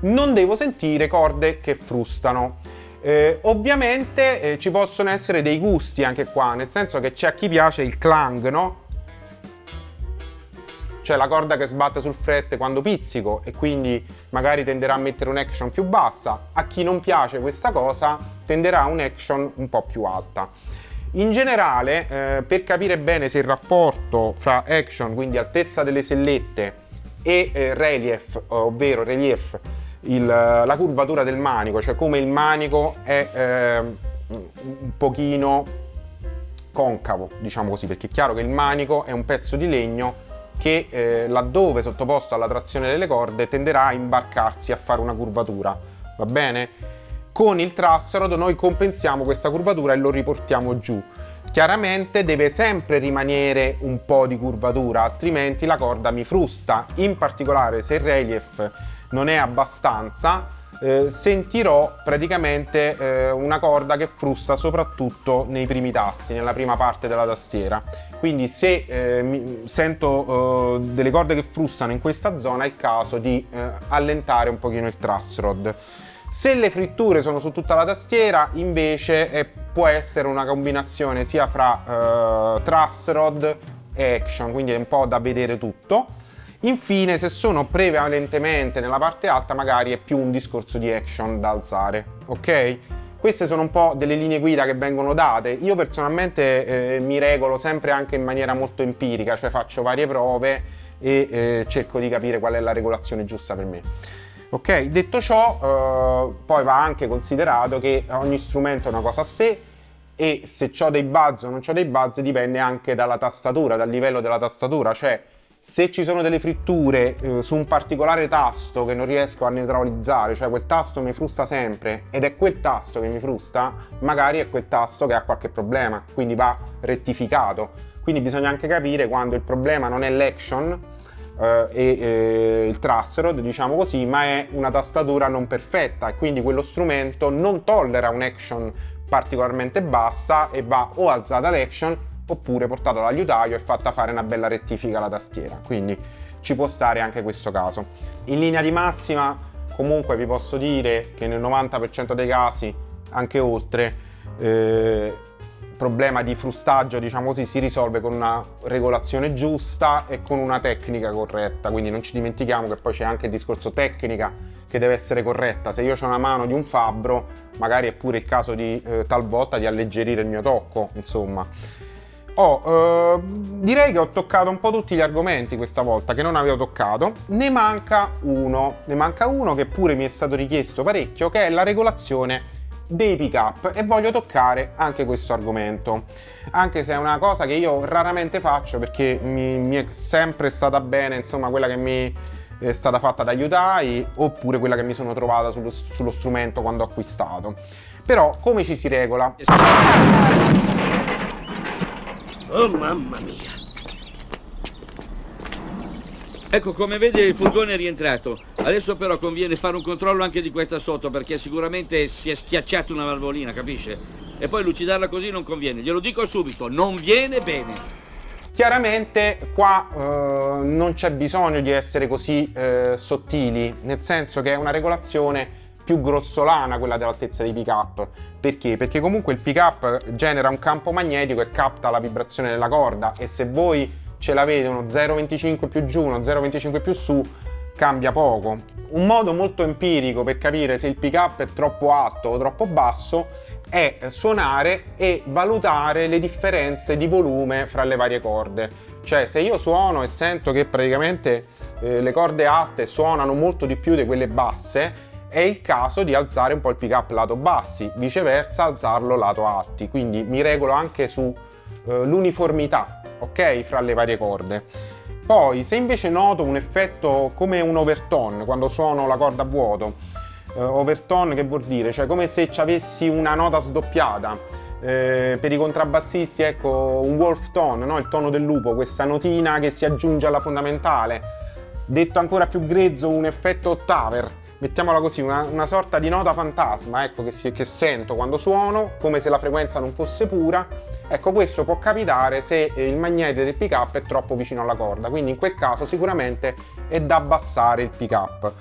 non devo sentire corde che frustano. Ovviamente ci possono essere dei gusti anche qua, nel senso che c'è a chi piace il clang, no? Cioè la corda che sbatte sul fret quando pizzico e quindi magari tenderà a mettere un'action più bassa. A chi non piace questa cosa tenderà a un'action un po' più alta. In generale, per capire bene se il rapporto fra action, quindi altezza delle sellette, e relief, ovvero relief, la curvatura del manico, cioè come il manico è un pochino concavo, diciamo così, perché è chiaro che il manico è un pezzo di legno che laddove sottoposto alla trazione delle corde tenderà a imbarcarsi a fare una curvatura, va bene? Con il truss rod noi compensiamo questa curvatura e lo riportiamo giù. Chiaramente deve sempre rimanere un po' di curvatura, altrimenti la corda mi frusta. In particolare se il relief non è abbastanza sentirò praticamente una corda che frusta soprattutto nei primi tasti, nella prima parte della tastiera. Quindi se sento delle corde che frustano in questa zona è il caso di allentare un pochino il truss rod. Se le fritture sono su tutta la tastiera invece può essere una combinazione sia fra truss rod e action, quindi è un po' da vedere tutto. Infine, se sono prevalentemente nella parte alta, magari è più un discorso di action da alzare, ok? Queste sono un po' delle linee guida che vengono date. Io personalmente mi regolo sempre anche in maniera molto empirica, cioè faccio varie prove e cerco di capire qual è la regolazione giusta per me. Ok, detto ciò, poi va anche considerato che ogni strumento è una cosa a sé e se ho dei buzz o non ho dei buzz dipende anche dalla tastatura, dal livello della tastatura, cioè se ci sono delle fritture su un particolare tasto che non riesco a neutralizzare, cioè quel tasto mi frusta sempre ed è quel tasto che mi frusta, magari è quel tasto che ha qualche problema, quindi va rettificato. Quindi bisogna anche capire quando il problema non è l'action e il trussrod, diciamo così, ma è una tastatura non perfetta e quindi quello strumento non tollera un'action particolarmente bassa e va o alzata l'action oppure portata all'aiutaio e fatta fare una bella rettifica alla tastiera. Quindi ci può stare anche questo caso. In linea di massima comunque vi posso dire che nel 90% dei casi, anche oltre, problema di frustaggio, diciamo così, si risolve con una regolazione giusta e con una tecnica corretta. Quindi non ci dimentichiamo che poi c'è anche il discorso tecnica che deve essere corretta. Se io ho una mano di un fabbro, magari è pure il caso di talvolta di alleggerire il mio tocco, insomma. Direi che ho toccato un po' tutti gli argomenti questa volta che non avevo toccato. Ne manca uno che pure mi è stato richiesto parecchio, che è la regolazione dei pick up, e voglio toccare anche questo argomento, anche se è una cosa che io raramente faccio perché mi è sempre stata bene, insomma, quella che mi è stata fatta da aiutai oppure quella che mi sono trovata sullo strumento quando ho acquistato. Però come ci si regola? Oh mamma mia, ecco, come vedi il furgone è rientrato. Adesso però conviene fare un controllo anche di questa sotto, perché sicuramente si è schiacciata una valvolina, capisce? E poi lucidarla così non conviene, glielo dico subito, non viene bene. Chiaramente qua non c'è bisogno di essere così sottili, nel senso che è una regolazione più grossolana quella dell'altezza dei pick up. Perché? Perché comunque il pick up genera un campo magnetico e capta la vibrazione della corda, e se voi ce l'avete uno 0,25 più giù, uno 0,25 più su, cambia poco. Un modo molto empirico per capire se il pick up è troppo alto o troppo basso è suonare e valutare le differenze di volume fra le varie corde. Cioè, se io suono e sento che praticamente le corde alte suonano molto di più di quelle basse, è il caso di alzare un po' il pick up lato bassi, viceversa alzarlo lato alti. Quindi mi regolo anche su l'uniformità, ok, fra le varie corde. Poi, se invece noto un effetto come un overtone quando suono la corda a vuoto, overtone che vuol dire? Cioè come se ci avessi una nota sdoppiata, per i contrabbassisti, ecco, un wolf tone, no? Il tono del lupo, questa notina che si aggiunge alla fondamentale, detto ancora più grezzo un effetto ottaver, mettiamola così, una sorta di nota fantasma, ecco, che sento quando suono, come se la frequenza non fosse pura. Ecco, questo può capitare se il magnete del pick up è troppo vicino alla corda, quindi in quel caso sicuramente è da abbassare il pick up.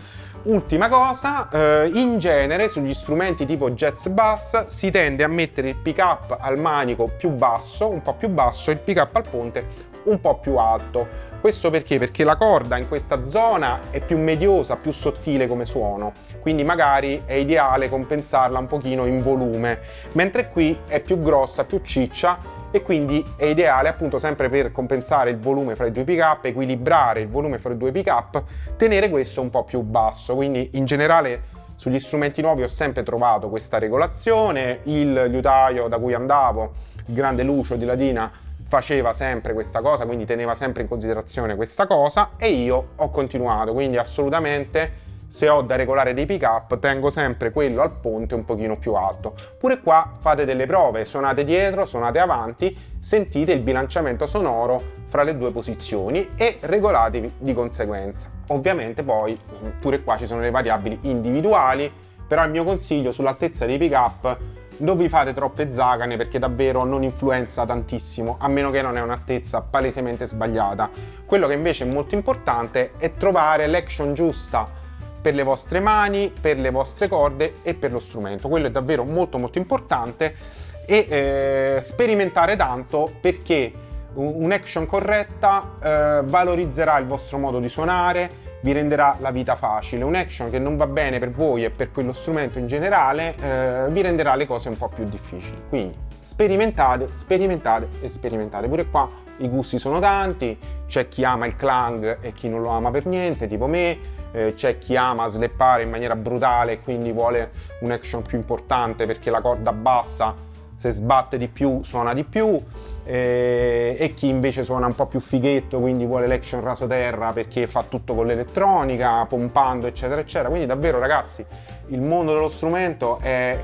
Ultima cosa, in genere sugli strumenti tipo jazz bass si tende a mettere il pick up al manico più basso, un po' più basso, e il pick up al ponte un po' più alto. Questo perché? Perché la corda in questa zona è più mediosa, più sottile come suono, quindi magari è ideale compensarla un pochino in volume, mentre qui è più grossa, più ciccia, e quindi è ideale appunto sempre per compensare il volume fra i due pick up, equilibrare il volume fra i due pick up, tenere questo un po' più basso. Quindi in generale sugli strumenti nuovi ho sempre trovato questa regolazione. Il liutaio da cui andavo, il grande Lucio di Latina, faceva sempre questa cosa, quindi teneva sempre in considerazione questa cosa, e io ho continuato. Quindi assolutamente, se ho da regolare dei pick up, tengo sempre quello al ponte un pochino più alto. Pure qua fate delle prove, suonate dietro, suonate avanti, sentite il bilanciamento sonoro fra le due posizioni e regolatevi di conseguenza. Ovviamente poi pure qua ci sono le variabili individuali, però il mio consiglio sull'altezza dei pick up: non vi fate troppe zagane, perché davvero non influenza tantissimo, a meno che non è un'altezza palesemente sbagliata. Quello che invece è molto importante è trovare l'action giusta per le vostre mani, per le vostre corde e per lo strumento. Quello è davvero molto molto importante, e sperimentare tanto, perché un'action corretta valorizzerà il vostro modo di suonare, vi renderà la vita facile. Un'action che non va bene per voi e per quello strumento in generale vi renderà le cose un po' più difficili. Quindi sperimentate, sperimentate e sperimentate. Pure qua i gusti sono tanti, c'è chi ama il clang e chi non lo ama per niente, tipo me, c'è chi ama sleppare in maniera brutale e quindi vuole un'action più importante perché la corda bassa se sbatte di più suona di più, e chi invece suona un po' più fighetto, quindi vuole l'action raso terra perché fa tutto con l'elettronica, pompando eccetera eccetera. Quindi davvero ragazzi, il mondo dello strumento è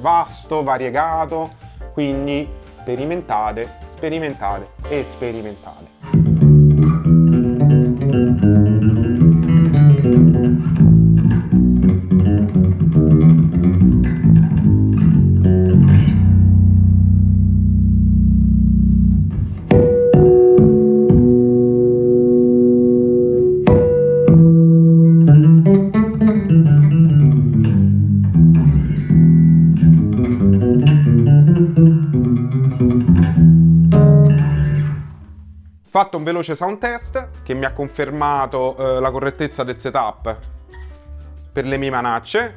vasto, variegato, quindi sperimentate, sperimentate e sperimentate. Fatto un veloce sound test che mi ha confermato la correttezza del setup per le mie manacce,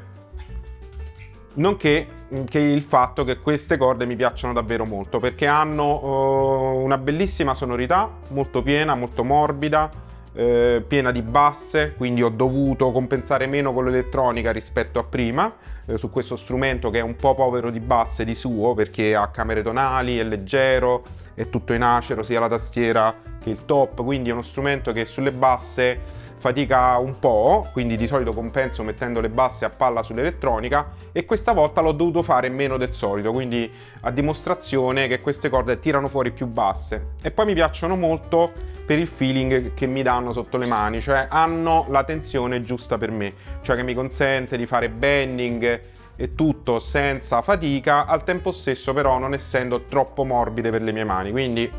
nonché che il fatto che queste corde mi piacciono davvero molto perché hanno una bellissima sonorità, molto piena, molto morbida, piena di basse, quindi ho dovuto compensare meno con l'elettronica rispetto a prima su questo strumento che è un po' povero di basse di suo perché ha camere tonali, è leggero, è tutto in acero sia la tastiera che il top, quindi è uno strumento che sulle basse fatica un po', quindi di solito compenso mettendo le basse a palla sull'elettronica e questa volta l'ho dovuto fare meno del solito, quindi a dimostrazione che queste corde tirano fuori più basse. E poi mi piacciono molto per il feeling che mi danno sotto le mani, cioè hanno la tensione giusta per me, cioè che mi consente di fare bending e tutto senza fatica, al tempo stesso però non essendo troppo morbide per le mie mani, quindi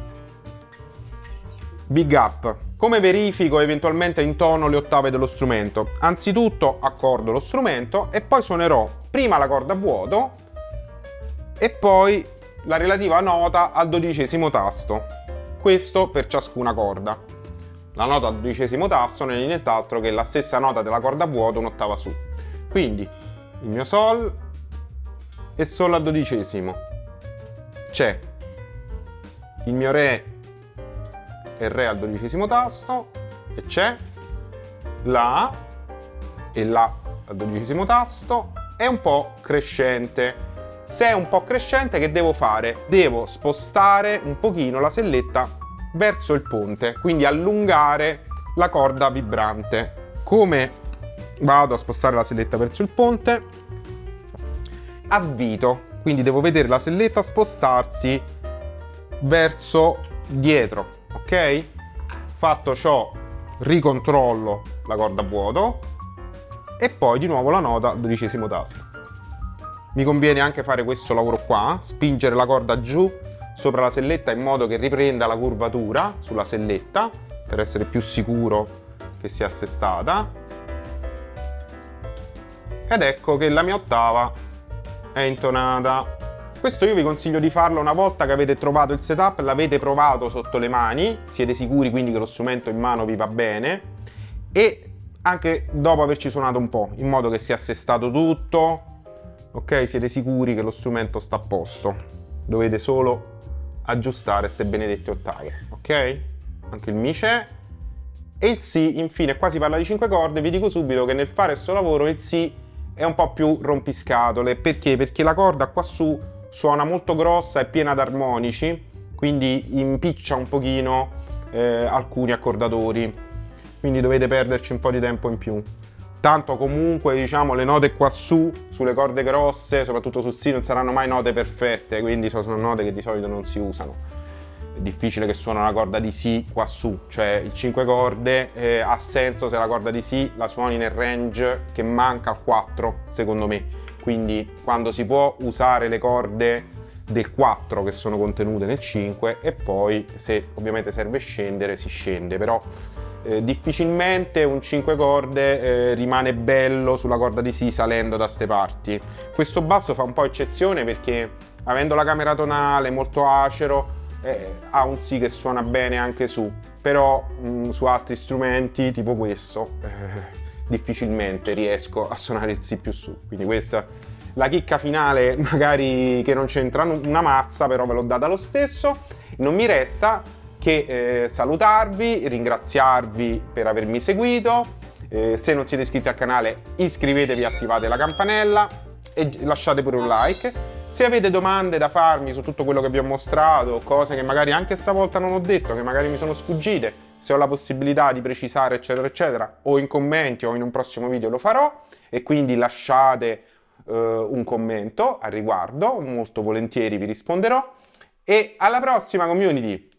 big up. Come verifico eventualmente in tono le ottave dello strumento? Anzitutto accordo lo strumento e poi suonerò prima la corda a vuoto e poi la relativa nota al dodicesimo tasto, questo per ciascuna corda. La nota al dodicesimo tasto non è nient'altro che la stessa nota della corda a vuoto un'ottava su, quindi il mio sol e sol al dodicesimo, c'è il mio re e re al dodicesimo tasto e c'è la e la al dodicesimo tasto, è un po' crescente. Se è un po' crescente che devo fare? Devo spostare un pochino la selletta verso il ponte, quindi allungare la corda vibrante. Come vado a spostare la selletta verso il ponte? Avvito, quindi devo vedere la selletta spostarsi verso dietro, ok? Fatto ciò, ricontrollo la corda a vuoto e poi di nuovo la nota al dodicesimo tasto. Mi conviene anche fare questo lavoro qua, spingere la corda giù sopra la selletta in modo che riprenda la curvatura sulla selletta per essere più sicuro che sia assestata. Ed ecco che la mia ottava è intonata. Questo io vi consiglio di farlo una volta che avete trovato il setup, l'avete provato sotto le mani, siete sicuri quindi che lo strumento in mano vi va bene e anche dopo averci suonato un po', in modo che sia assestato tutto, ok? Siete sicuri che lo strumento sta a posto, dovete solo aggiustare queste benedette ottave, ok? Anche il mi c'è. E il si, infine, qua si parla di 5 corde, vi dico subito che nel fare questo lavoro il si è un po' più rompiscatole. Perché? Perché la corda qua su suona molto grossa e piena d'armonici, quindi impiccia un pochino alcuni accordatori, quindi dovete perderci un po' di tempo in più. Tanto comunque, diciamo, le note qua su, sulle corde grosse, soprattutto sul si, non saranno mai note perfette, quindi sono note che di solito non si usano. È difficile che suona una corda di si qua su, cioè il 5 corde ha senso se la corda di si la suoni nel range che manca al 4 secondo me, quindi quando si può usare le corde del 4 che sono contenute nel 5 e poi se ovviamente serve scendere si scende, però difficilmente un 5 corde rimane bello sulla corda di si salendo da ste parti. Questo basso fa un po' eccezione perché avendo la camera tonale molto acero ha un si che suona bene anche su, però su altri strumenti tipo questo difficilmente riesco a suonare il si più su, quindi questa la chicca finale, magari che non c'entra una mazza, però ve l'ho data lo stesso. Non mi resta che salutarvi, ringraziarvi per avermi seguito, se non siete iscritti al canale iscrivetevi, attivate la campanella e lasciate pure un like. Se avete domande da farmi su tutto quello che vi ho mostrato, cose che magari anche stavolta non ho detto, che magari mi sono sfuggite, se ho la possibilità di precisare eccetera eccetera, o in commenti o in un prossimo video lo farò, e quindi lasciate un commento al riguardo, molto volentieri vi risponderò. E alla prossima community!